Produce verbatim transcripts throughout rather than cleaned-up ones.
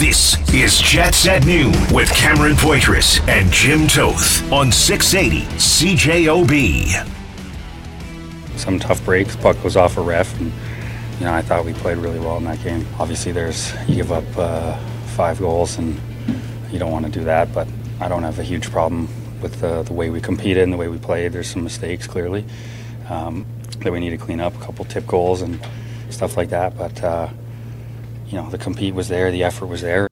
This is Jets at Noon with Cameron Poitras and Jim Toth on six eighty C J O B. Some tough breaks, puck goes off a ref, and you know, I thought we played really well in that game. Obviously, there's you give up uh, five goals, and you don't want to do that, but I don't have a huge problem with the, the way we competed and the way we played. There's some mistakes, clearly, um, that we need to clean up, a couple tip goals and stuff like that, but uh, you know, the compete was there, the effort was there.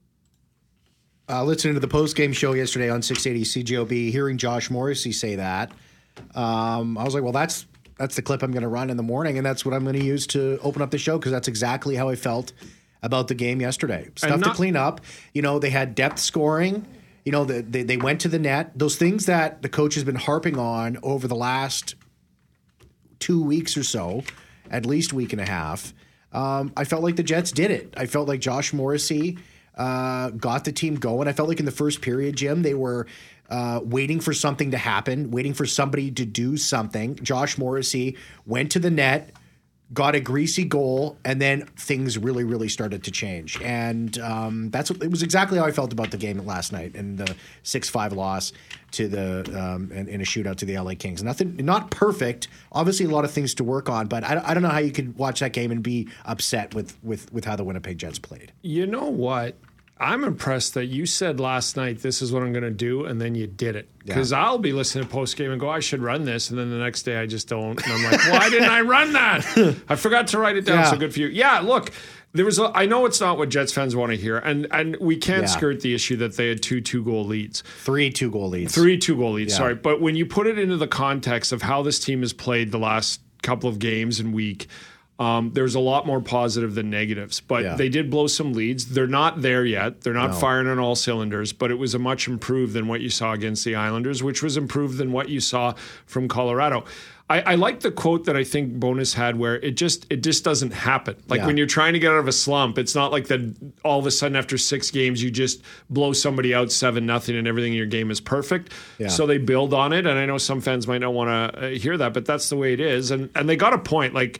Uh, listening to the post-game show yesterday on six eighty C J O B, hearing Josh Morrissey say that, um, I was like, well, that's That's the clip I'm going to run in the morning, and that's what I'm going to use to open up the show, because that's exactly how I felt about the game yesterday. Stuff not- to clean up. You know, they had depth scoring. You know, the, they, they went to the net. Those things that the coach has been harping on over the last two weeks or so, at least week and a half, um, I felt like the Jets did it. I felt like Josh Morrissey uh, got the team going. I felt like in the first period, Jim, they were – Uh, waiting for something to happen, waiting for somebody to do something. Josh Morrissey went to the net, got a greasy goal, and then things really, really started to change. And um, that's what, it was exactly how I felt about the game last night and the six five loss to the um, in, in a shootout to the L A Kings. Nothing, not perfect. Obviously, a lot of things to work on, but I, I don't know how you could watch that game and be upset with with with how the Winnipeg Jets played. You know what? I'm impressed that you said last night, this is what I'm going to do, and then you did it. Because yeah. I'll be listening to postgame and go, I should run this, and then the next day I just don't. And I'm like, why didn't I run that? I forgot to write it down, yeah. So good for you. Yeah, look, there was. A, I know it's not what Jets fans want to hear, and, and we can't yeah. skirt the issue that they had two two-goal leads. Three two-goal leads. Three two-goal leads, yeah. sorry. But when you put it into the context of how this team has played the last couple of games and week, Um, there's a lot more positive than negatives, but yeah. they did blow some leads. They're not there yet. They're not no. firing on all cylinders, but it was a much improved than what you saw against the Islanders, which was improved than what you saw from Colorado. I, I like the quote that I think Bonus had where it just it just doesn't happen. Like yeah. when you're trying to get out of a slump, it's not like that all of a sudden after six games you just blow somebody out seven nothing and everything in your game is perfect. Yeah. So they build on it, and I know some fans might not want to hear that, but that's the way it is. And and they got a point. Like,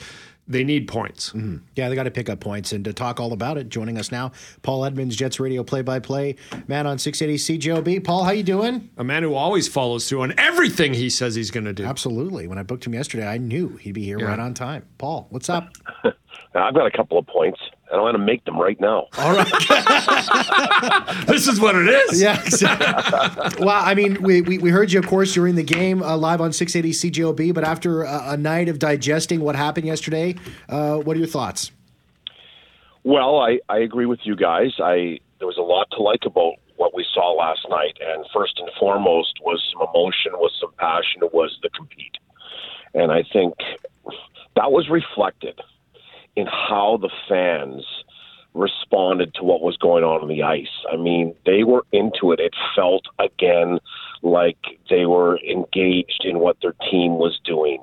they need points. Mm-hmm. Yeah, they got to pick up points. And to talk all about it, joining us now, Paul Edmonds, Jets Radio play-by-play man on six eighty C J O B. Paul, how you doing? A man who always follows through on everything he says he's going to do. Absolutely. When I booked him yesterday, I knew he'd be here yeah. right on time. Paul, what's up? I've got a couple of points, and I want to make them right now. All right. This is what it is. Yeah, exactly. Well, I mean, we, we, we heard you, of course, during the game uh, live on six eighty C J O B, but after a, a night of digesting what happened yesterday, uh, what are your thoughts? Well, I, I agree with you guys. I there was a lot to like about what we saw last night, and first and foremost was some emotion, was some passion, was the compete. And I think that was reflected in how the fans responded to what was going on on the ice. I mean, they were into it. It felt, again, like they were engaged in what their team was doing.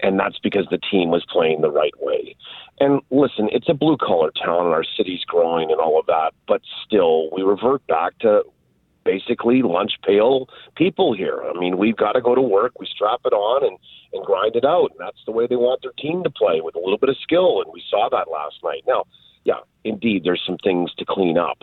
And that's because the team was playing the right way. And listen, it's a blue-collar town, and our city's growing and all of that. But still, we revert back to basically lunch pail people here. I mean, we've got to go to work. We strap it on and, and grind it out. And that's the way they want their team to play, with a little bit of skill. And we saw that last night. Now, yeah, indeed, there's some things to clean up.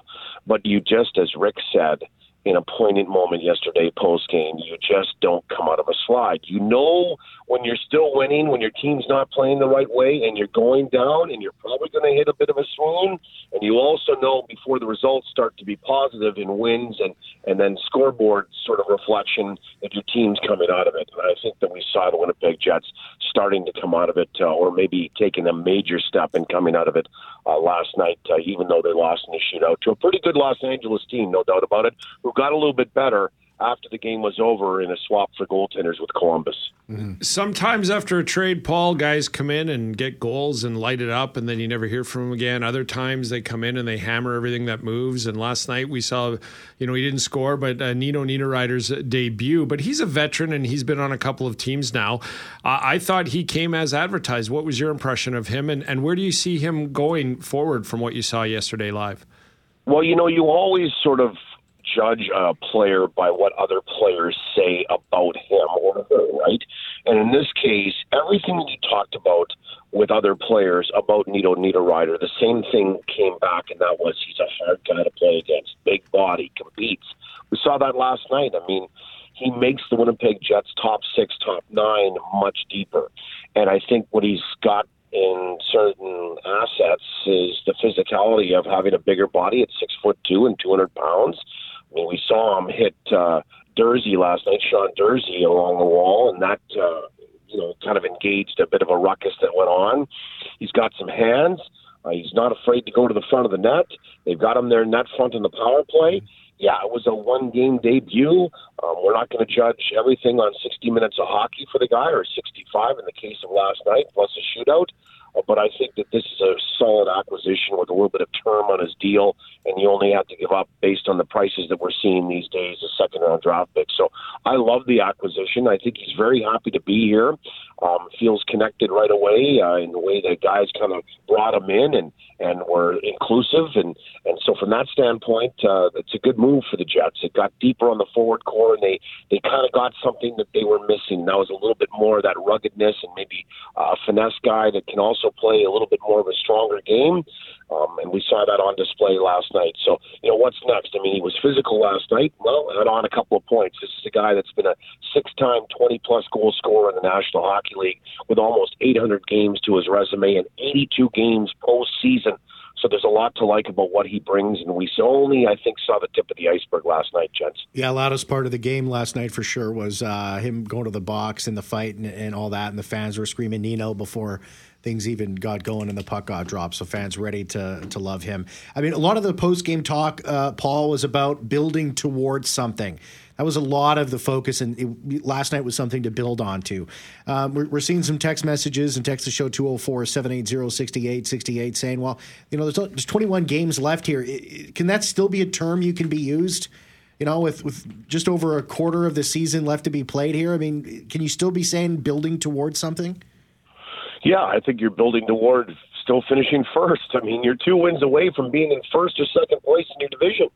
But you just, as Rick said, in a poignant moment yesterday post-game, you just don't come out of a slide. You know when you're still winning, when your team's not playing the right way and you're going down and you're probably going to hit a bit of a swoon, and you also know before the results start to be positive in wins and, and then scoreboard sort of reflection that your team's coming out of it. And I think that we saw the Winnipeg Jets starting to come out of it uh, or maybe taking a major step in coming out of it uh, last night, uh, even though they lost in the shootout to a pretty good Los Angeles team, no doubt about it, got a little bit better after the game was over in a swap for goaltenders with Columbus. Mm-hmm. Sometimes after a trade, Paul, guys come in and get goals and light it up, and then you never hear from them again. Other times they come in and they hammer everything that moves. And last night we saw, you know, he didn't score, but uh, Nino Niederreiter's debut. But he's a veteran, and he's been on a couple of teams now. Uh, I thought he came as advertised. What was your impression of him, and, and where do you see him going forward from what you saw yesterday live? Well, you know, you always sort of judge a player by what other players say about him or her, right? And in this case, everything that you talked about with other players about Nino Niederreiter. The same thing came back, and that was he's a hard guy to play against. Big body, competes. We saw that last night. I mean, he makes the Winnipeg Jets top six, top nine much deeper. And I think what he's got in certain assets is the physicality of having a bigger body at six foot two and two hundred pounds. I mean, we saw him hit uh, Durzi last night, Sean Durzi, along the wall, and that uh, you know kind of engaged a bit of a ruckus that went on. He's got some hands. Uh, he's not afraid to go to the front of the net. They've got him there net front in the power play. Yeah, it was a one-game debut. Um, we're not going to judge everything on sixty minutes of hockey for the guy, or sixty-five in the case of last night, plus a shootout. Uh, but I think that this is a solid acquisition with a little bit of term on his deal, and you only have to give up, based on the prices that we're seeing these days, a second-round draft pick. So I love the acquisition. I think he's very happy to be here. Um, feels connected right away uh, in the way that guys kind of brought him in and, and were inclusive. And, and so from that standpoint, uh, it's a good move for the Jets. It got deeper on the forward core, and they, they kind of got something that they were missing. That was a little bit more of that ruggedness and maybe a finesse guy that can also play a little bit more of a stronger game. Um, and we saw that on display last night. So, you know, what's next? I mean, he was physical last night. Well, had on a couple of points. This is a guy that's been a six-time twenty-plus goal scorer in the National Hockey League with almost eight hundred games to his resume and eighty-two games postseason. So there's a lot to like about what he brings, and we only, I think, saw the tip of the iceberg last night, gents. Yeah, loudest part of the game last night for sure was uh, him going to the box and the fight and, and all that, and the fans were screaming Nino before things even got going and the puck got dropped, so fans ready to to love him. I mean, a lot of the post-game talk, uh, Paul, was about building towards something. That was a lot of the focus, and it, last night was something to build onto. Um, we're, we're seeing some text messages and text the show two oh four, seven eight oh, six eight six eight saying, well, you know, there's, there's twenty-one games left here. It, it, can that still be a term you can be used, you know, with, with just over a quarter of the season left to be played here? I mean, can you still be saying building towards something? Yeah, I think you're building towards still finishing first. I mean, you're two wins away from being in first or second place in your division.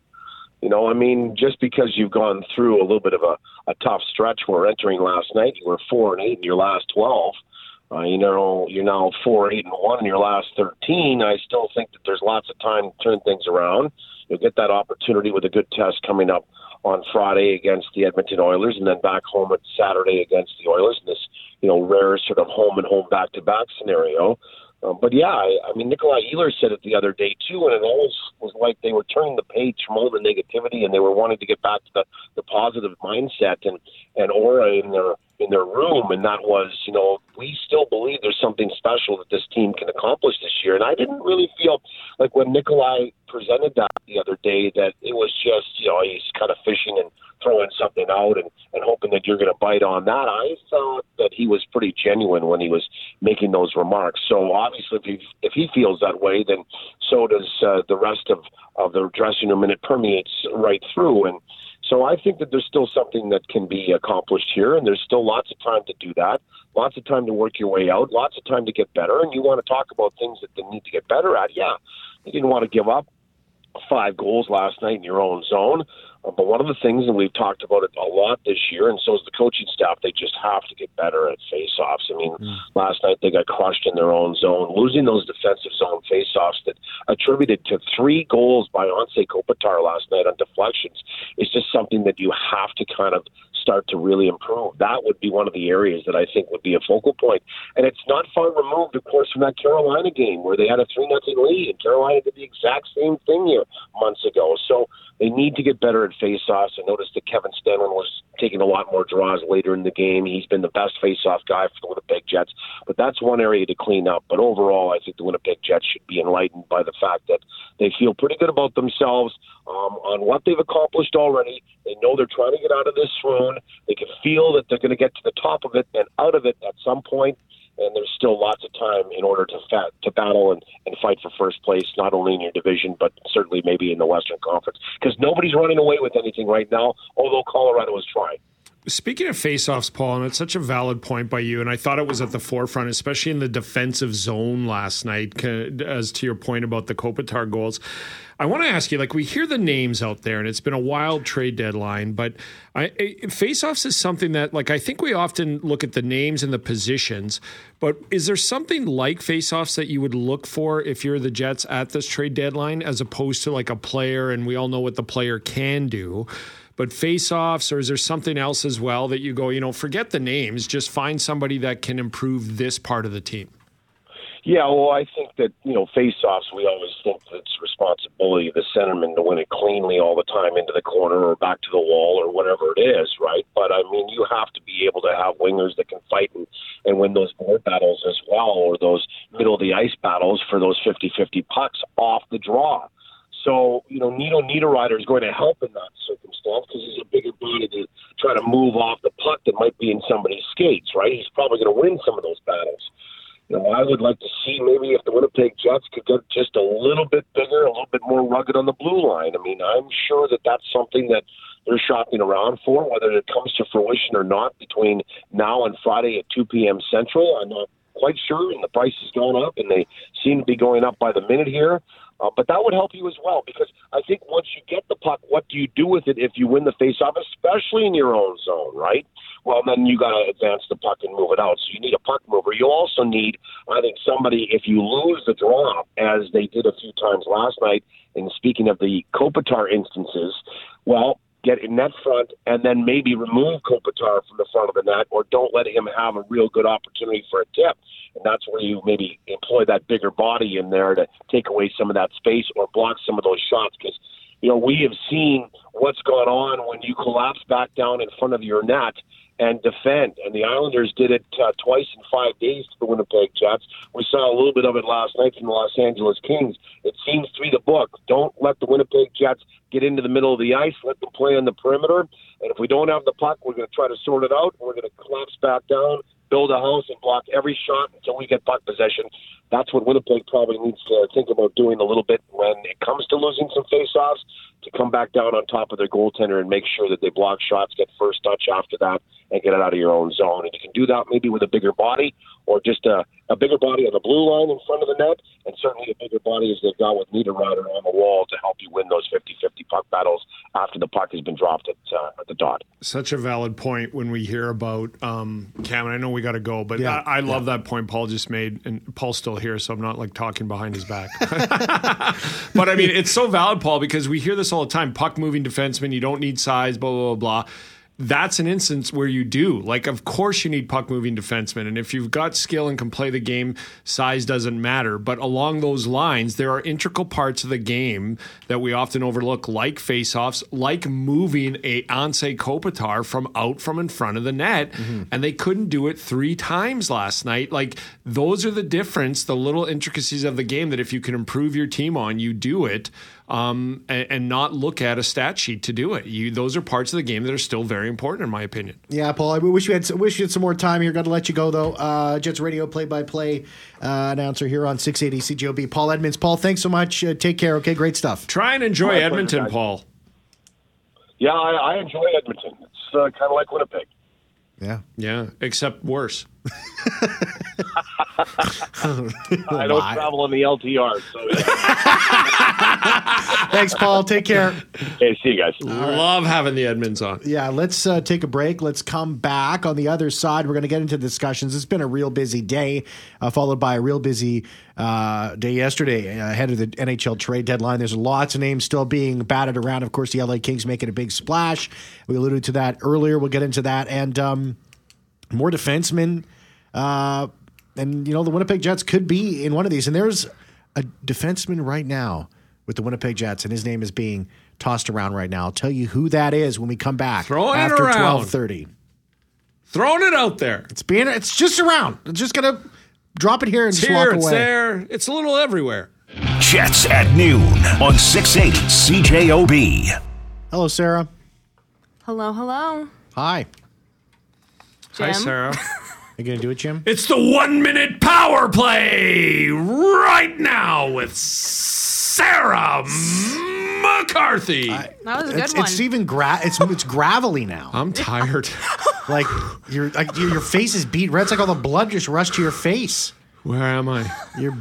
You know, I mean, just because you've gone through a little bit of a, a tough stretch, we're entering last night, you were four and eight in your last twelve. Uh, you know, you're now four, eight, and one in your last thirteen. I still think that there's lots of time to turn things around. You'll get that opportunity with a good test coming up on Friday against the Edmonton Oilers, and then back home on Saturday against the Oilers in this, you know, rare sort of home and home back-to-back scenario. Um, but, yeah, I, I mean, Nikolaj Ehlers said it the other day, too, and it always was like they were turning the page from all the negativity and they were wanting to get back to the, the positive mindset and, and aura in their in their room. And that was, you know, we still believe there's something special that this team can accomplish this year. And I didn't really feel like when Nikolaj presented that the other day that it was just, you know, he's kind of fishing and throwing something out and, and hoping that you're going to bite on that. I thought that he was pretty genuine when he was making those remarks. So obviously if he, if he feels that way, then so does uh, the rest of, of the dressing room, and it permeates right through. And so I think that there's still something that can be accomplished here, and there's still lots of time to do that, lots of time to work your way out, lots of time to get better. And you want to talk about things that they need to get better at. Yeah, you didn't want to give up five goals last night in your own zone. But one of the things, and we've talked about it a lot this year, and so is the coaching staff, they just have to get better at face-offs. I mean, mm. last night they got crushed in their own zone, losing those defensive zone face-offs that attributed to three goals by Anže Kopitar last night on deflections. It's just something that you have to kind of start to really improve. That would be one of the areas that I think would be a focal point. And it's not far removed, of course, from that Carolina game where they had a three nothing lead, and Carolina did the exact same thing here months ago. So they need to get better at face-offs. I noticed that Kevin Stenlund was taking a lot more draws later in the game. He's been the best face-off guy for the Winnipeg Jets, but that's one area to clean up. But overall, I think the Winnipeg Jets should be enlightened by the fact that they feel pretty good about themselves um, on what they've accomplished already. They know they're trying to get out of this swoon. They can feel that they're going to get to the top of it and out of it at some point. And there's still lots of time in order to fat, to battle and, and fight for first place, not only in your division, but certainly maybe in the Western Conference. Because nobody's running away with anything right now, although Colorado is trying. Speaking of faceoffs, Paul, and it's such a valid point by you, and I thought it was at the forefront, especially in the defensive zone last night, as to your point about the Kopitar goals. I want to ask you, like, we hear the names out there, and it's been a wild trade deadline, but I, faceoffs is something that, like, I think we often look at the names and the positions, but is there something like faceoffs that you would look for if you're the Jets at this trade deadline, as opposed to, like, a player, and we all know what the player can do? But face-offs, or is there something else as well that you go, you know, forget the names, just find somebody that can improve this part of the team? Yeah, well, I think that, you know, face-offs, we always think it's responsibility of the centerman to win it cleanly all the time into the corner or back to the wall or whatever it is, right? But, I mean, you have to be able to have wingers that can fight and, and win those board battles as well, or those middle-of-the-ice battles for those fifty-fifty pucks off the draw. So, you know, Nino Niederreiter is going to help in that circumstance because he's a bigger body to try to move off the puck that might be in somebody's skates, right? He's probably going to win some of those battles. You know, I would like to see maybe if the Winnipeg Jets could get just a little bit bigger, a little bit more rugged on the blue line. I mean, I'm sure that that's something that they're shopping around for, whether it comes to fruition or not between now and Friday at two p.m. Central. I'm not quite sure, and the price is going up, and they seem to be going up by the minute here. Uh, but that would help you as well, because I think once you get the puck, what do you do with it if you win the faceoff, especially in your own zone, right? Well, then you got to advance the puck and move it out. So you need a puck mover. You also need, I think, somebody, if you lose the draw, as they did a few times last night, and speaking of the Kopitar instances, well, get in net front and then maybe remove Kopitar from the front of the net, or don't let him have a real good opportunity for a tip. And that's where you maybe employ that bigger body in there to take away some of that space or block some of those shots. Because, you know, we have seen what's gone on when you collapse back down in front of your net and defend. And the Islanders did it uh, twice in five days to the Winnipeg Jets. We saw a little bit of it last night from the Los Angeles Kings. It seems to be the book. Don't let the Winnipeg Jets get into the middle of the ice. Let them play on the perimeter. And if we don't have the puck, we're going to try to sort it out. We're going to collapse back down, build a house, and block every shot until we get puck possession. That's what Winnipeg probably needs to think about doing a little bit when it comes to losing some faceoffs, to come back down on top of their goaltender and make sure that they block shots, get first touch after that, and get it out of your own zone. And you can do that maybe with a bigger body, or just a, a bigger body on the blue line in front of the net, and certainly a bigger body as they've got with Niederreiter on the wall to help you win those fifty-fifty puck battles after the puck has been dropped at, uh, at the dot. Such a valid point when we hear about um, Cameron. I know we got to go, but yeah, I, I love yeah. that point Paul just made, and Paul's still here, so I'm not like talking behind his back. But I mean, it's so valid, Paul, because we hear this all the time. Puck moving defenseman, you don't need size, blah, blah, blah, blah. That's an instance where you do. Like, of course you need puck-moving defensemen, and if you've got skill and can play the game, size doesn't matter. But along those lines, there are integral parts of the game that we often overlook, like faceoffs, like moving a Anže Kopitar from out from in front of the net, mm-hmm. and they couldn't do it three times last night. Like, those are the difference, the little intricacies of the game that if you can improve your team on, you do it. Um, and, and not look at a stat sheet to do it. You, those are parts of the game that are still very important, in my opinion. Yeah, Paul, I wish we had, wish we had some more time here. Got to let you go, though. Uh, Jets Radio play-by-play uh, announcer here on six eighty C J O B, Paul Edmonds. Paul, thanks so much. Uh, take care, okay? Great stuff. Try and enjoy right, Edmonton, Paul. Yeah, I, I enjoy Edmonton. It's uh, kind of like Winnipeg. Yeah. Yeah, except worse. I don't travel on the L T R. So yeah. Thanks, Paul. Take care. Hey, see you guys. Love right. having the Edmonds on. Yeah, let's uh, take a break. Let's come back. On the other side, we're going to get into discussions. It's been a real busy day, uh, followed by a real busy uh, day yesterday uh, ahead of the N H L trade deadline. There's lots of names still being batted around. Of course, the L A Kings making a big splash. We alluded to that earlier. We'll get into that. And um, more defensemen. Uh, and, you know, the Winnipeg Jets could be in one of these. And there's a defenseman right now with the Winnipeg Jets, and his name is being tossed around right now. I'll tell you who that is when we come back. Throwing after twelve thirty. Throwing it out there. It's being. It's just around. It's just going to drop it here and it's just here, walk it's away. It's there. It's a little everywhere. Jets at noon on six eighty C J O B. Hello, Sarah. Hello, hello. Hi. Jim. Hi, Sarah. You going to do it, Jim? It's the one-minute power play right now with Sarah McCarthy. I, that was a good it's, one. It's even gra- it's, it's gravelly now. I'm tired. Like your like, your face is beat red. It's like all the blood just rushed to your face. Where am I? You're,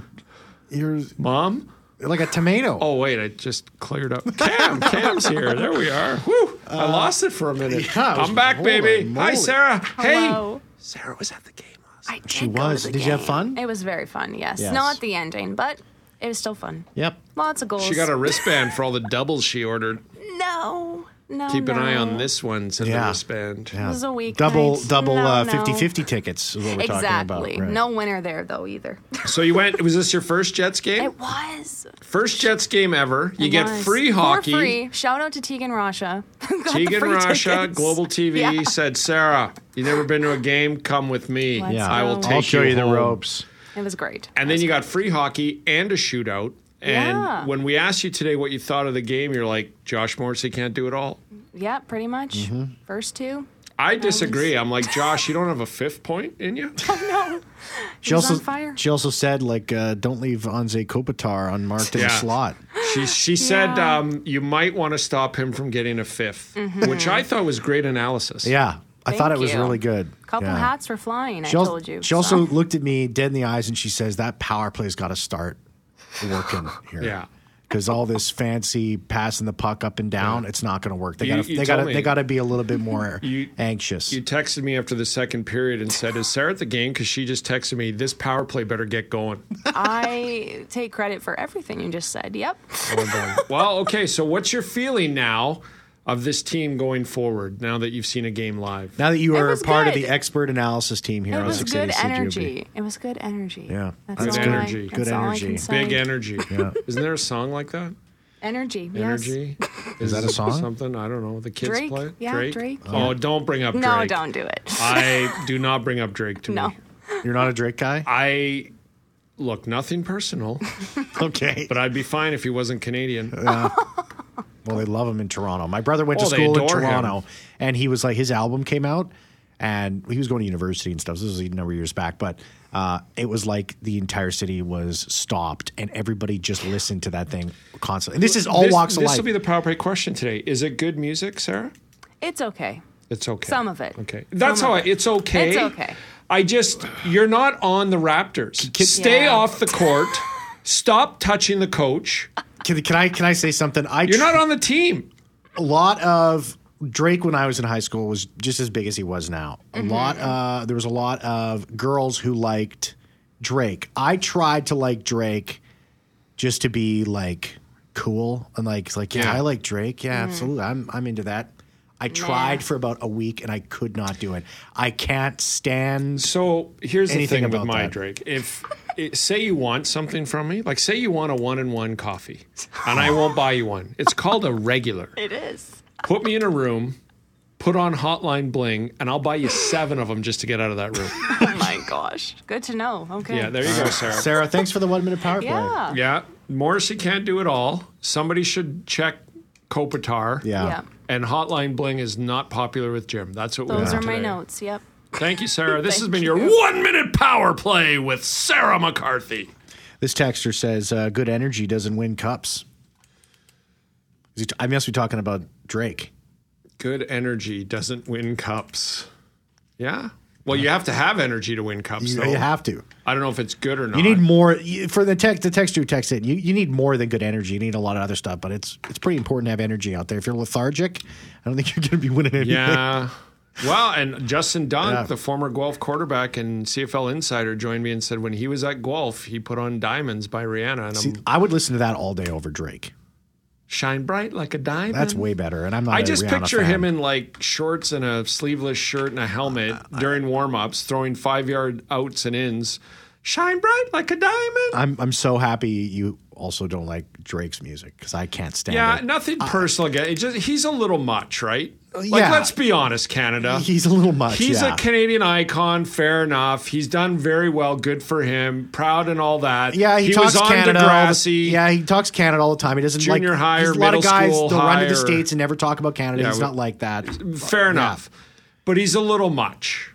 you're mom. Like a tomato. Oh, wait, I just cleared up. Cam, Cam's here. There we are. Woo, uh, I lost it for a minute. Yeah, I'm back, baby. Moly. Hi, Sarah. Hello. Hey. Sarah was at the game last night. I did She was. Did game. You have fun? It was very fun, yes. yes. Not the ending, but it was still fun. Yep. Lots of goals. She got a wristband for all the doubles she ordered. No. No, Keep no. an eye on this one, said yeah. the wristband. Yeah. This is a week. Double, double no, uh, no. fifty-fifty tickets is what we're exactly. talking about. Exactly. Right. No winner there, though, either. So you went, was this your first Jets game? It was. First Jets game ever. It you was. Get free hockey. For free. Shout out to Tegan Rasha. Tegan Rasha, tickets. Global T V, yeah. said, Sarah, you've never been to a game? Come with me. Yeah. I will take I'll show you, you the ropes. It was great. And then you great. Got free hockey and a shootout. And yeah. when we asked you today what you thought of the game, you're like, Josh Morrissey can't do it all. Yeah, pretty much. Mm-hmm. First two. I disagree. I'm like, Josh, you don't have a fifth point in you? Oh, no. She, she, also, on fire. She also said, like, uh, don't leave Anže Kopitar unmarked yeah. in the slot. She she said yeah. um, you might want to stop him from getting a fifth, mm-hmm. which I thought was great analysis. Yeah. I Thank thought it was you. Really good. A couple yeah. hats were flying, she I al- told you. She so. Also looked at me dead in the eyes, and she says, that power play's got to start. Working here, yeah, because all this fancy passing the puck up and down, yeah. it's not going to work. They got to, they got to, they got to be a little bit more you, anxious. You texted me after the second period and said, "Is Sarah at the game?" Because she just texted me, "This power play better get going." I take credit for everything you just said. Yep. Well, okay. So, what's your feeling now of this team going forward? Now that you've seen a game live, now that you are a part good. Of the expert analysis team here, it on was Six good City energy. C J O B. It was good energy. Yeah, that's good all energy. I, good that's energy. Big energy. Yeah. Isn't there a song like that? Energy. Energy. Yes. Is that a song? Something I don't know. The kids Drake, play. Yeah, Drake. Drake. Oh, yeah. Don't bring up Drake. No, don't do it. I do not bring up Drake to no. me. You're not a Drake guy? I. Look, nothing personal. Okay. But I'd be fine if he wasn't Canadian. Uh, well, they love him in Toronto. My brother went oh, to school in Toronto, him. And he was like, his album came out, and he was going to university and stuff. So this was a number of years back, but uh, it was like the entire city was stopped, and everybody just listened to that thing constantly. And this is all this, walks of life. This will be the power play question today. Is it good music, Sarah? It's okay. It's okay. Some of it. Okay. That's Some how I, it. It's okay. It's okay. I just, you're not on the Raptors. Can, Stay yeah. off the court. Stop touching the coach. Can, can I can I say something? I You're tr- not on the team. A lot of Drake when I was in high school was just as big as he was now. A mm-hmm. lot. Uh, there was a lot of girls who liked Drake. I tried to like Drake just to be like cool and like like yeah, yeah. I like Drake. Yeah, mm-hmm. absolutely. I'm I'm into that. I tried nah. for about a week, and I could not do it. I can't stand So here's the thing with my that. Drake. If it, say you want something from me, like say you want a one-in-one coffee, and I won't buy you one. It's called a regular. It is. Put me in a room, put on Hotline Bling, and I'll buy you seven of them just to get out of that room. Oh, my gosh. Good to know. Okay. Yeah, there you go, Sarah. Sarah, thanks for the one-minute power play. Yeah. yeah. Morrissey can't do it all. Somebody should check Kopitar. Yeah. yeah. And Hotline Bling is not popular with Jim. That's what Those we Those are today. My notes, yep. Thank you, Sarah. This has been you. Your one-minute power play with Sarah McCarthy. This texter says, uh, good energy doesn't win cups. Is t- I must be talking about Drake. Good energy doesn't win cups. Yeah? Well, you have to have energy to win cups, though. You have to. I don't know if it's good or not. You need more. You, for the text, the texter who texted in, you, you need more than good energy. You need a lot of other stuff, but it's it's pretty important to have energy out there. If you're lethargic, I don't think you're going to be winning anything. Yeah. Well, and Justin Dunk, yeah. the former Guelph quarterback and C F L insider, joined me and said when he was at Guelph, he put on Diamonds by Rihanna. And See, I would listen to that all day over Drake. Shine bright like a diamond. That's way better. And I'm not I just a Rihanna picture fan. Him in like shorts and a sleeveless shirt and a helmet uh, uh, during warm-ups, throwing five-yard outs and ins. Shine bright like a diamond. I'm I'm so happy you also don't like Drake's music because I can't stand yeah, it. Yeah, nothing uh, personal. It just, he's a little much, right? Like, yeah. let's be honest, Canada. He's a little much, He's yeah. a Canadian icon, fair enough. He's done very well, good for him, proud and all that. Yeah, he, he talks was on Canada. Degrassi. The, yeah, he talks Canada all the time. He doesn't Junior like... higher, middle school, a lot of guys, they'll higher. Run to the States and never talk about Canada. Yeah, he's we, not like that. Fair but, enough. Yeah. But he's a little much.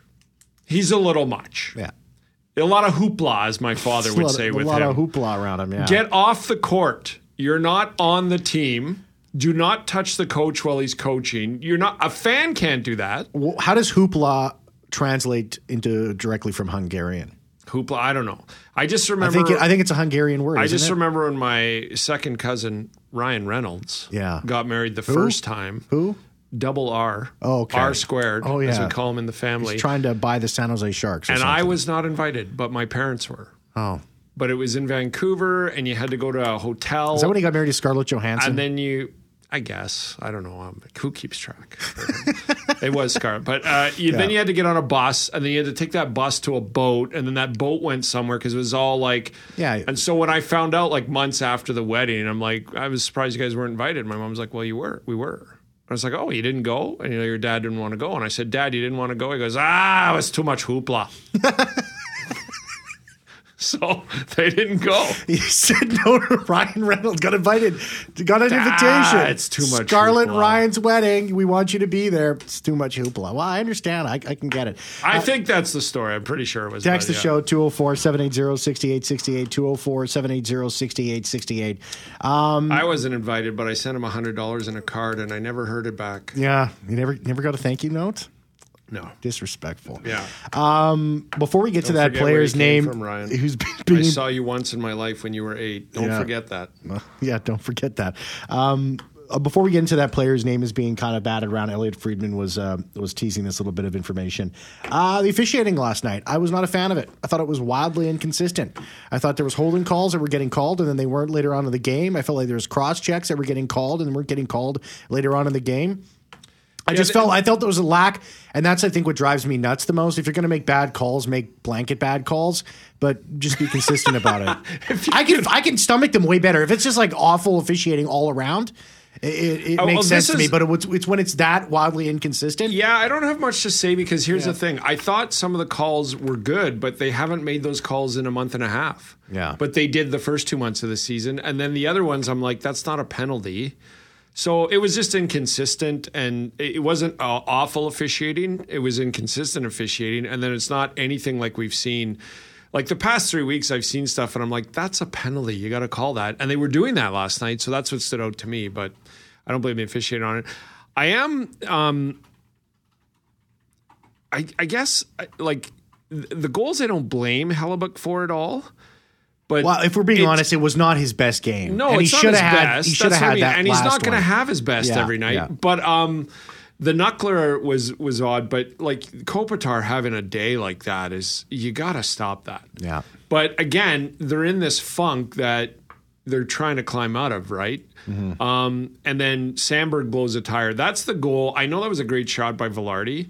He's a little much. Yeah. A lot of hoopla, as my father would say with him. A lot of hoopla around him, yeah. Get off the court. You're not on the team. Do not touch the coach while he's coaching. You're not a fan. Can't do that. Well, how does hoopla translate into directly from Hungarian? Hoopla, I don't know. I just remember. I think, it, I think it's a Hungarian word. I isn't just it? remember when my second cousin Ryan Reynolds, yeah. got married the Who? first time. Who? Double R. Oh, okay. R squared. Oh, yeah. As we call him in the family. He's trying to buy the San Jose Sharks. Or and something. I was not invited, but my parents were. Oh. But it was in Vancouver, and you had to go to a hotel. Is that when he got married to Scarlett Johansson? And then you, I guess, I don't know. Um, who keeps track? It was Scarlett. But uh, you, yeah. then you had to get on a bus, and then you had to take that bus to a boat, and then that boat went somewhere because it was all like. Yeah. And so when I found out, like months after the wedding, I'm like, I was surprised you guys weren't invited. My mom's like, well, you were. We were. I was like, oh, you didn't go? And you know, your dad didn't want to go. And I said, Dad, you didn't want to go? He goes, ah, it was too much hoopla. So they didn't go. He said no to Ryan Reynolds. Got invited. Got an ah, invitation. It's too much Scarlett hoopla. Ryan's wedding. We want you to be there. It's too much hoopla. Well, I understand. I, I can get it. I uh, think that's the story. I'm pretty sure it was. Text the yeah. show, two oh four, seven eight zero, six eight six eight, two oh four, seven eight zero, six eight six eight. Um, I wasn't invited, but I sent him one hundred dollars in a card, and I never heard it back. Yeah. You never, never got a thank you note? No. Disrespectful. Yeah. Um, before we get Don't to that player's name, from, Ryan. Who's been, I saw you once in my life when you were eight. Don't yeah. forget that. Yeah, don't forget that. Um, uh, before we get into that player's name is being kind of batted around, Elliot Friedman was uh, was teasing this little bit of information. Uh, the officiating last night, I was not a fan of it. I thought it was wildly inconsistent. I thought there was holding calls that were getting called, and then they weren't later on in the game. I felt like there was cross checks that were getting called and weren't getting called later on in the game. I just felt I felt there was a lack, and that's, I think, what drives me nuts the most. If you're going to make bad calls, make blanket bad calls, but just be consistent about it. I can I can stomach them way better. If it's just like awful officiating all around, it, it oh, makes well, sense to is, me. But it, it's when it's that wildly inconsistent. Yeah, I don't have much to say because here's yeah. the thing. I thought some of the calls were good, but they haven't made those calls in a month and a half. Yeah. But they did the first two months of the season, and then the other ones, I'm like, that's not a penalty. So it was just inconsistent, and it wasn't uh, awful officiating. It was inconsistent officiating, and then it's not anything like we've seen. Like the past three weeks, I've seen stuff, and I'm like, that's a penalty. You got to call that. And they were doing that last night, so that's what stood out to me, but I don't blame the officiating on it. I am um, – I, I guess, like, the goals I don't blame Hellebuck for at all. But well, if we're being honest, it was not his best game. No, and it's he not his had, best. He should have had I mean. that, and he's not going to have his best yeah, every night. Yeah. But um, the knuckler was was odd. But like Kopitar having a day like that is you got to stop that. Yeah. But again, they're in this funk that they're trying to climb out of, right? Mm-hmm. Um, and then Sandberg blows a tire. That's the goal. I know that was a great shot by Velarde,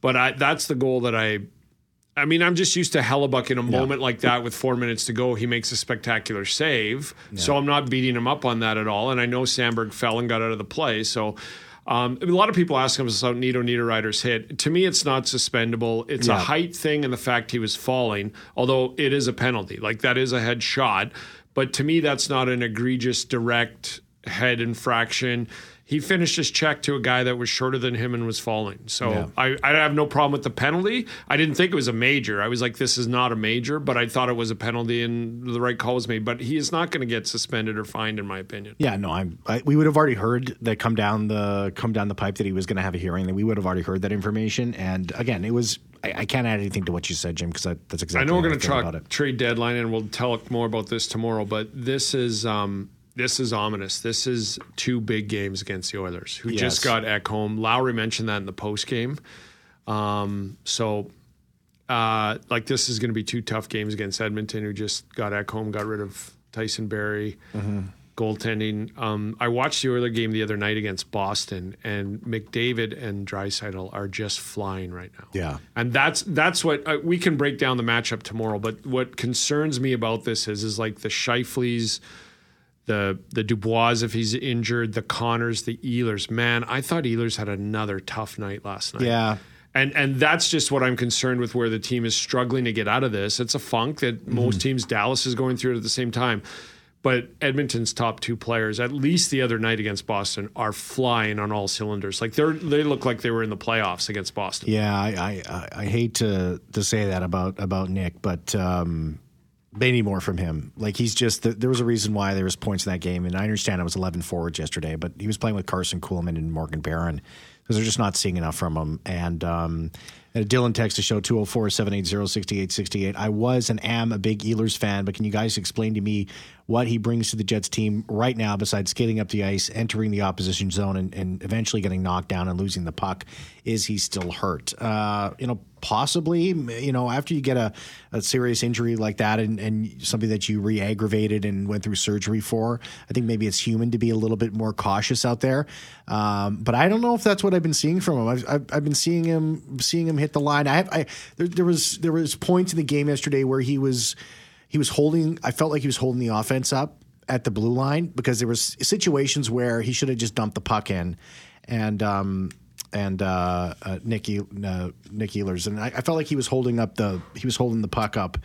but I, that's the goal that I. I mean, I'm just used to Hellebuck in a moment yeah. like that with four minutes to go. He makes a spectacular save. Yeah. So I'm not beating him up on that at all. And I know Sandberg fell and got out of the play. So um, a lot of people ask us about Nino Niederreiter's hit. To me, it's not suspendable. It's yeah. a height thing and the fact he was falling, although it is a penalty. Like that is a head shot. But to me, that's not an egregious direct head infraction. He finished his check to a guy that was shorter than him and was falling. So yeah. I, I have no problem with the penalty. I didn't think it was a major. I was like, this is not a major, but I thought it was a penalty and the right call was made. But he is not going to get suspended or fined, in my opinion. Yeah, no, I'm. I, we would have already heard that come down the come down the pipe that he was going to have a hearing. That we would have already heard that information. And again, it was. I, I can't add anything to what you said, Jim, because that's exactly. I know we're going to tra- trade deadline, and we'll talk more about this tomorrow. But this is. Um, This is ominous. This is two big games against the Oilers, who yes. just got at home. Lowry mentioned that in the post game. Um, so, uh, like, this is going to be two tough games against Edmonton, who just got at home, got rid of Tyson Barrie, mm-hmm. goaltending. Um, I watched the Oilers game the other night against Boston, and McDavid and Draisaitl are just flying right now. Yeah, and that's that's what uh, we can break down the matchup tomorrow. But what concerns me about this is is like the Scheifele's. The the Dubois, if he's injured, the Connors, the Ehlers. Man, I thought Ehlers had another tough night last night. Yeah. And and that's just what I'm concerned with, where the team is struggling to get out of this. It's a funk that mm-hmm. most teams, Dallas is going through it at the same time. But Edmonton's top two players, at least the other night against Boston, are flying on all cylinders. Like they're they look like they were in the playoffs against Boston. Yeah, I I, I hate to to say that about about Nick, but um, They need more from him. Like, he's just, there was a reason why there was points in that game. And I understand it was eleven forwards yesterday, but he was playing with Carson Kuhlman and Morgan Barron because they're just not seeing enough from him. And, um, and Dylan texts the show two oh four, seven eighty, sixty-eight sixty-eight. I was and am a big Ehlers fan, but can you guys explain to me what he brings to the Jets team right now besides skating up the ice, entering the opposition zone, and, and eventually getting knocked down and losing the puck? Is he still hurt? Uh, you know, possibly, you know, after you get a, a serious injury like that and, and something that you re-aggravated and went through surgery for, I think maybe it's human to be a little bit more cautious out there. Um, but I don't know if that's what I've been seeing from him. I've, I've, I've been seeing him, seeing him hit the line. I, have, I there, there was there was points in the game yesterday where he was he was holding. I felt like he was holding the offense up at the blue line because there was situations where he should have just dumped the puck in, and um and uh, uh, Nick e, uh, Nick Ehlers, and I, I felt like he was holding up the he was holding the puck up,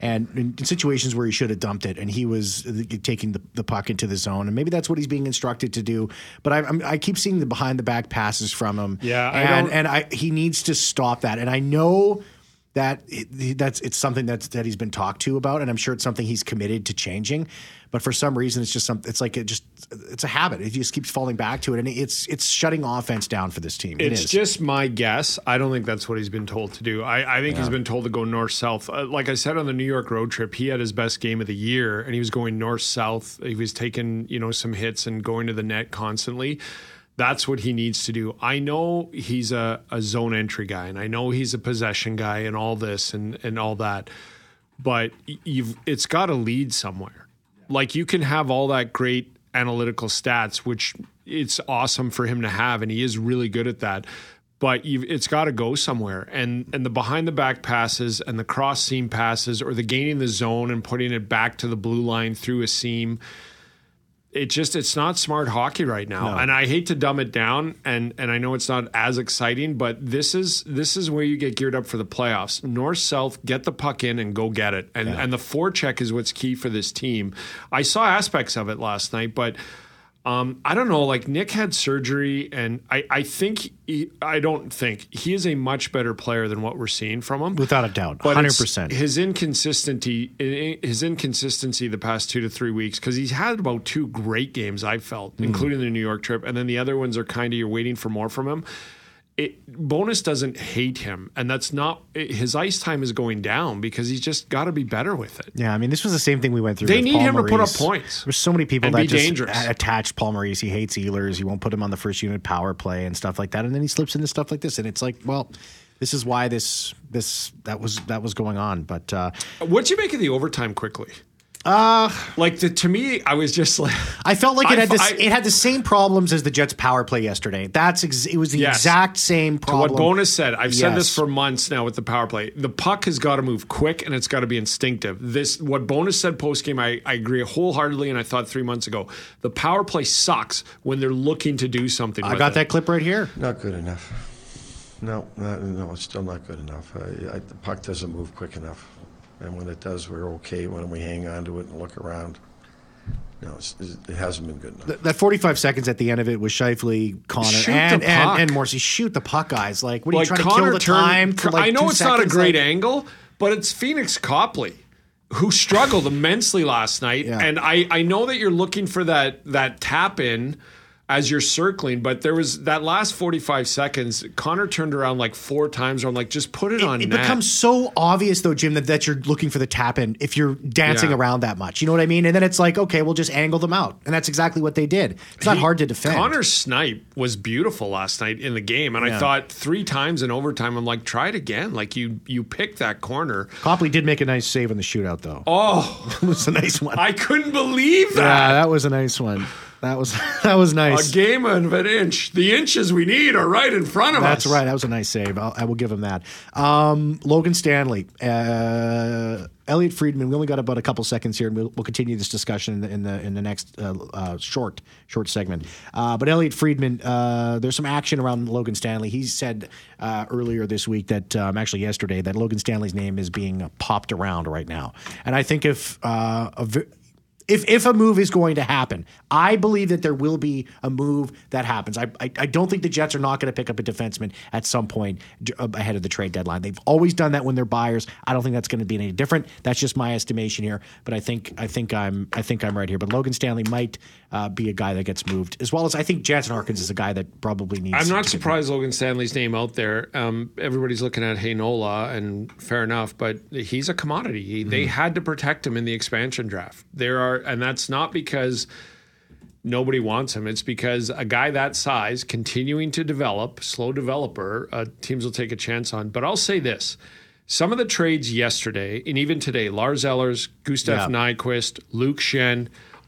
and in, in situations where he should have dumped it, and he was taking the, the puck into the zone, and maybe that's what he's being instructed to do. But I I'm, I keep seeing the behind the back passes from him. Yeah, I and don't... and I he needs to stop that, and I know. That it, that's it's something that's that he's been talked to about, and I'm sure it's something he's committed to changing. But for some reason, it's just something. It's like it just it's a habit. It just keeps falling back to it, and it's it's shutting offense down for this team. It's it is. just my guess. I don't think that's what he's been told to do. I, I think yeah. he's been told to go north south. Uh, like I said on the New York road trip, he had his best game of the year, and he was going north south. He was taking you know some hits and going to the net constantly. That's what he needs to do. I know he's a, a zone entry guy, and I know he's a possession guy and all this and, and all that, but you've it's got to lead somewhere. Like, you can have all that great analytical stats, which it's awesome for him to have, and he is really good at that, but you've, it's got to go somewhere. And, and the behind-the-back passes and the cross-seam passes or the gaining the zone and putting it back to the blue line through a seam – It just, it's not smart hockey right now. No. And I hate to dumb it down, and, and I know it's not as exciting, but this is this is where you get geared up for the playoffs. North-South, get the puck in and go get it. And yeah. and the forecheck is what's key for this team. I saw aspects of it last night, but um, I don't know, like Nick had surgery, and I, I think, he, I don't think, he is a much better player than what we're seeing from him. Without a doubt, but one hundred percent. His inconsistency, his inconsistency the past two to three weeks, because he's had about two great games, I felt, mm-hmm. including the New York trip, and then the other ones are kind of, you're waiting for more from him. It, Bonus doesn't hate him, and that's not it, his ice time is going down because he's just got to be better with it. Yeah, I mean, this was the same thing we went through. They with need Paul him Maurice. to put up points. There's so many people and that just dangerous. attach Paul Maurice. He hates Ehlers. He won't put him on the first unit power play and stuff like that. And then he slips into stuff like this, and it's like, well, this is why this this that was that was going on. But uh, what'd you make of the overtime quickly? Uh, like the, to me, I was just like, I felt like it I, had this, I, it had the same problems as the Jets power play yesterday. That's ex- it was the yes. exact same problem. To what Bonus said, I've yes. said this for months now with the power play. The puck has got to move quick and it's got to be instinctive. This what Bonus said post game. I, I agree wholeheartedly, and I thought three months ago the power play sucks when they're looking to do something. I with got it. that clip right here. Not good enough. No, no, no it's still not good enough. I, I, the puck doesn't move quick enough. And when it does, we're okay when we hang on to it and look around. No, it's, it hasn't been good enough. Th- that forty-five seconds at the end of it was Shifley, Connor, and, and, and Morrissey. Shoot the puck, guys. Like, what are like you trying Connor to kill the turned, time? For like I know it's seconds? not a great like, angle, but it's Phoenix Copley, who struggled immensely last night. Yeah. And I, I know that you're looking for that that tap in as you're circling, but there was that last forty-five seconds, Connor turned around like four times. I'm like, just put it, it on It net. becomes so obvious, though, Jim, that, that you're looking for the tap-in if you're dancing yeah. around that much. You know what I mean? And then it's like, okay, we'll just angle them out. And that's exactly what they did. It's not he, hard to defend. Connor's snipe was beautiful last night in the game, and yeah. I thought three times in overtime, I'm like, try it again. Like, you you picked that corner. Copley did make a nice save in the shootout, though. Oh. It was a nice one. I couldn't believe that. Yeah, that was a nice one. That was that was nice. A game of an inch. The inches we need are right in front of That's us. That's right. That was a nice save. I'll, I will give him that. Um, Logan Stanley, uh, Elliot Friedman. We only got about a couple seconds here, and we'll, we'll continue this discussion in the in the, in the next uh, uh, short short segment. Uh, but Elliot Friedman, uh, there's some action around Logan Stanley. He said uh, earlier this week that um, actually yesterday that Logan Stanley's name is being popped around right now, and I think if uh, a. If if a move is going to happen, I believe that there will be a move that happens. I I, I don't think the Jets are not going to pick up a defenseman at some point ahead of the trade deadline. They've always done that when they're buyers. I don't think that's going to be any different. That's just my estimation here. But I think I think I'm I think I'm right here. But Logan Stanley might uh, be a guy that gets moved, as well as I think Jansen Harkins is a guy that probably needs. I'm not to surprised Logan Stanley's name out there. Um, everybody's looking at Heinola, and fair enough, but he's a commodity. He, mm-hmm. They had to protect him in the expansion draft. There are. And that's not because nobody wants him. It's because a guy that size, continuing to develop, slow developer, uh, teams will take a chance on. But I'll say this. Some of the trades yesterday and even today, Lars Eller, Gustav yeah. Nyquist, Luke Schenn,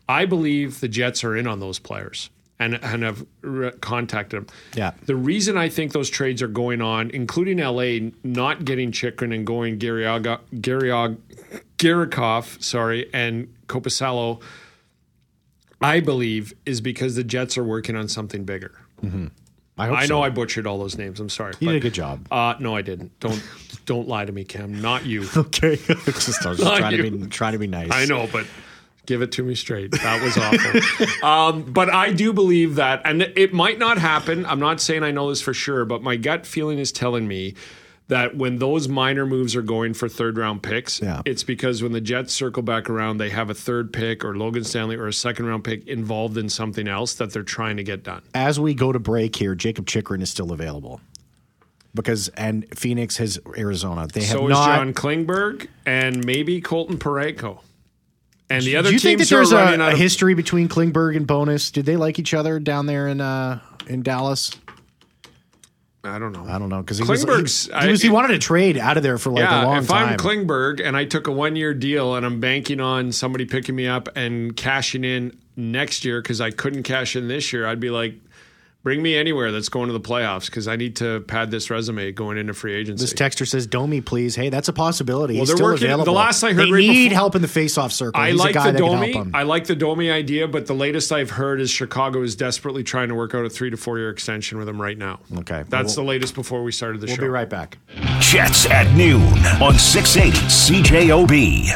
I believe the Jets are in on those players and, and have re- contacted them. Yeah. The reason I think those trades are going on, including L A not getting Chikrin and going Garriaga, Garriaga, Garikov, sorry, and Kopicello, I believe, is because the Jets are working on something bigger. Mm-hmm. I, hope I so. know I butchered all those names. I'm sorry. You but, did a good job. Uh, no, I didn't. Don't don't lie to me, Cam. Not you. Okay. just, I was just trying to, be, trying to be nice. I know, but give it to me straight. That was awful. um, but I do believe that, and it might not happen. I'm not saying I know this for sure, but my gut feeling is telling me that when those minor moves are going for third-round picks, yeah. it's because when the Jets circle back around, they have a third pick or Logan Stanley or a second-round pick involved in something else that they're trying to get done. As we go to break here, Jacob Chikrin is still available. Because and Phoenix has Arizona. They have so is not, John Klingberg and maybe Colton Parayko. And the other teams. Do you think that there's a, a of, history between Klingberg and Bonus? Did they like each other down there in uh, in Dallas? I don't know. I don't know because he, he, he, he wanted to trade out of there for like yeah, a long if time. If I'm Klingberg and I took a one-year deal and I'm banking on somebody picking me up and cashing in next year because I couldn't cash in this year, I'd be like, bring me anywhere that's going to the playoffs because I need to pad this resume going into free agency. This texter says, Domi, please. Hey, that's a possibility. Well, He's they're still working, available. The last I heard they right need before, help in the face-off circle. I He's like a guy the Domi. I like the Domi idea, but the latest I've heard is Chicago is desperately trying to work out a three- to four-year extension with him right now. Okay. That's we'll, the latest before we started the we'll show. We'll be right back. Jets at noon on six eighty C J O B.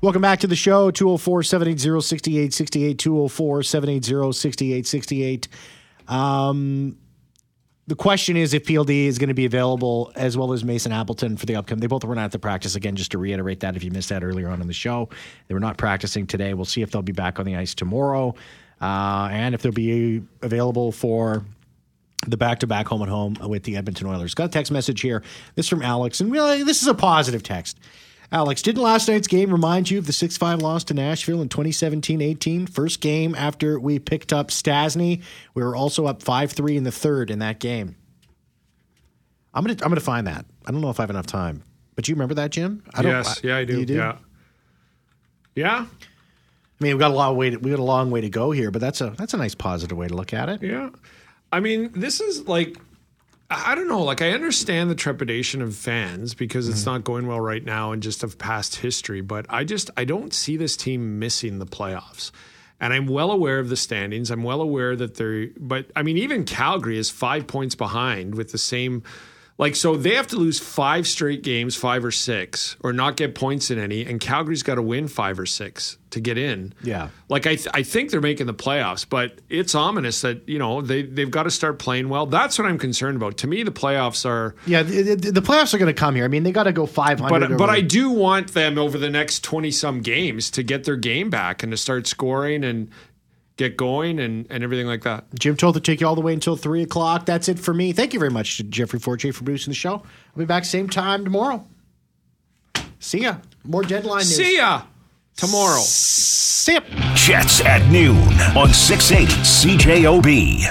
Welcome back to the show. two oh four, seven eighty, sixty-eight sixty-eight, two oh four, seven eighty, sixty-eight sixty-eight. Um, the question is if P L D is going to be available as well as Mason Appleton for the upcoming. They both were not at the practice again, just to reiterate that if you missed that earlier on in the show, they were not practicing today. We'll see if they'll be back on the ice tomorrow. Uh, and if they'll be available for the back-to-back home and home with the Edmonton Oilers. Got a text message here. This is from Alex. And really, this is a positive text. Alex, didn't last night's game remind you of the six five loss to Nashville in twenty seventeen eighteen? First game after we picked up Stasny. We were also up five three in the third in that game. I'm going to I'm gonna find that. I don't know if I have enough time. But you remember that, Jim? I don't, yes. I, yeah, I do. You do? Yeah. Yeah. I mean, we've got a long way to, we got a long way to go here, but that's a that's a nice positive way to look at it. Yeah. I mean, this is like... I don't know. Like, I understand the trepidation of fans because it's mm-hmm. not going well right now and just of past history. But I just, I don't see this team missing the playoffs. And I'm well aware of the standings. I'm well aware that they're, but I mean, even Calgary is five points behind with the same, like, so they have to lose five straight games, five or six, or not get points in any. And Calgary's got to win five or six to get in. Yeah. Like, I th- I think they're making the playoffs, but it's ominous that, you know, they, they've got to start playing well. That's what I'm concerned about. To me, the playoffs are... Yeah, the, the playoffs are going to come here. I mean, they got to go five hundred. But, over but the- I do want them over the next twenty-some games to get their game back and to start scoring and get going and, and everything like that. Jim Toth will take you all the way until three o'clock. That's it for me. Thank you very much to Jeffrey Fortier for producing the show. I'll be back same time tomorrow. See ya. More deadline news. See ya. Tomorrow. Sip. Jets at noon on six eighty C J O B.